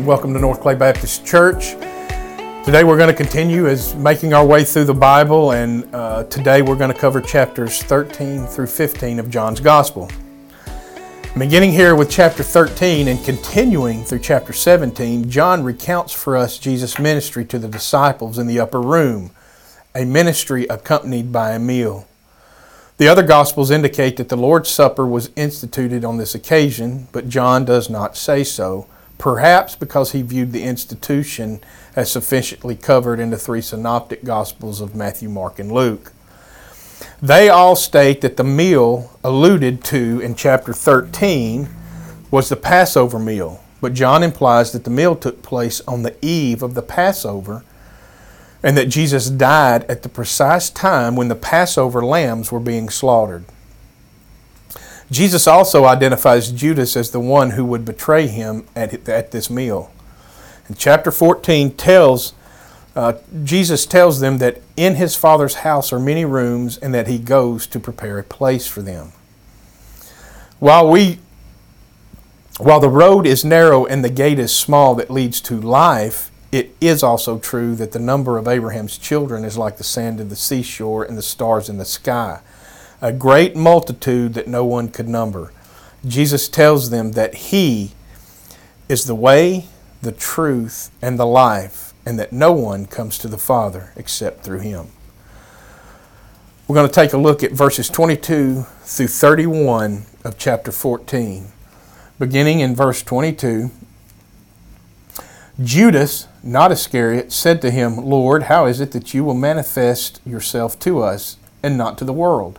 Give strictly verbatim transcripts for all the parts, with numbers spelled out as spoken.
and welcome to North Clay Baptist Church. Today we're going to continue as making our way through the Bible, and uh, today we're going to cover chapters thirteen through fifteen of John's Gospel. Beginning here with chapter thirteen and continuing through chapter seventeen, John recounts for us Jesus' ministry to the disciples in the upper room, a ministry accompanied by a meal. The other Gospels indicate that the Lord's Supper was instituted on this occasion, but John does not say so, perhaps because he viewed the institution as sufficiently covered in the three synoptic Gospels of Matthew, Mark, and Luke. They all state that the meal alluded to in chapter thirteen was the Passover meal, but John implies that the meal took place on the eve of the Passover, and that Jesus died at the precise time when the Passover lambs were being slaughtered. Jesus also identifies Judas as the one who would betray him at, at this meal. And chapter fourteen tells, uh, Jesus tells them that in his Father's house are many rooms and that he goes to prepare a place for them. While we, while the road is narrow and the gate is small that leads to life, it is also true that the number of Abraham's children is like the sand of the seashore and the stars in the sky, a great multitude that no one could number. Jesus tells them that He is the way, the truth, and the life, and that no one comes to the Father except through Him. We're going to take a look at verses twenty-two through thirty-one of chapter fourteen. Beginning in verse twenty-two, Judas, not Iscariot, said to him, "Lord, how is it that you will manifest yourself to us and not to the world?"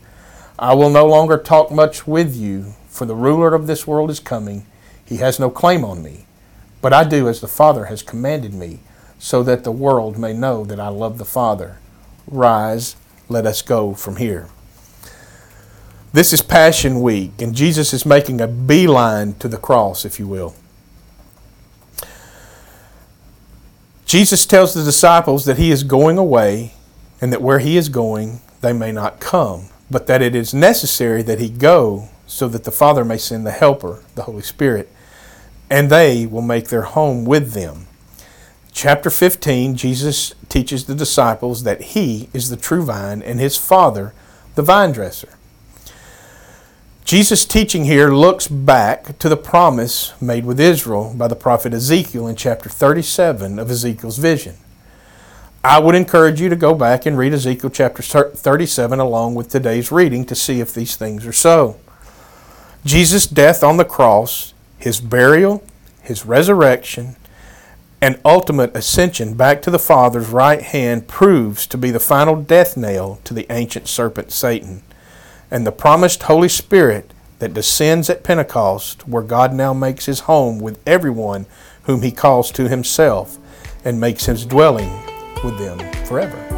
I will no longer talk much with you, for the ruler of this world is coming. He has no claim on me, but I do as the Father has commanded me, so that the world may know that I love the Father. Rise, let us go from here." This is Passion Week, and Jesus is making a beeline to the cross, if you will. Jesus tells the disciples that He is going away and that where He is going, they may not come, but that it is necessary that He go so that the Father may send the Helper, the Holy Spirit, and they will make their home with them. Chapter fifteen, Jesus teaches the disciples that He is the true vine and His Father, the vine dresser. Jesus' teaching here looks back to the promise made with Israel by the prophet Ezekiel in chapter thirty-seven of Ezekiel's vision. I would encourage you to go back and read Ezekiel chapter thirty-seven along with today's reading to see if these things are so. Jesus' death on the cross, His burial, His resurrection, and ultimate ascension back to the Father's right hand proves to be the final death nail to the ancient serpent Satan. And the promised Holy Spirit that descends at Pentecost, where God now makes His home with everyone whom He calls to Himself and makes His dwelling with them forever.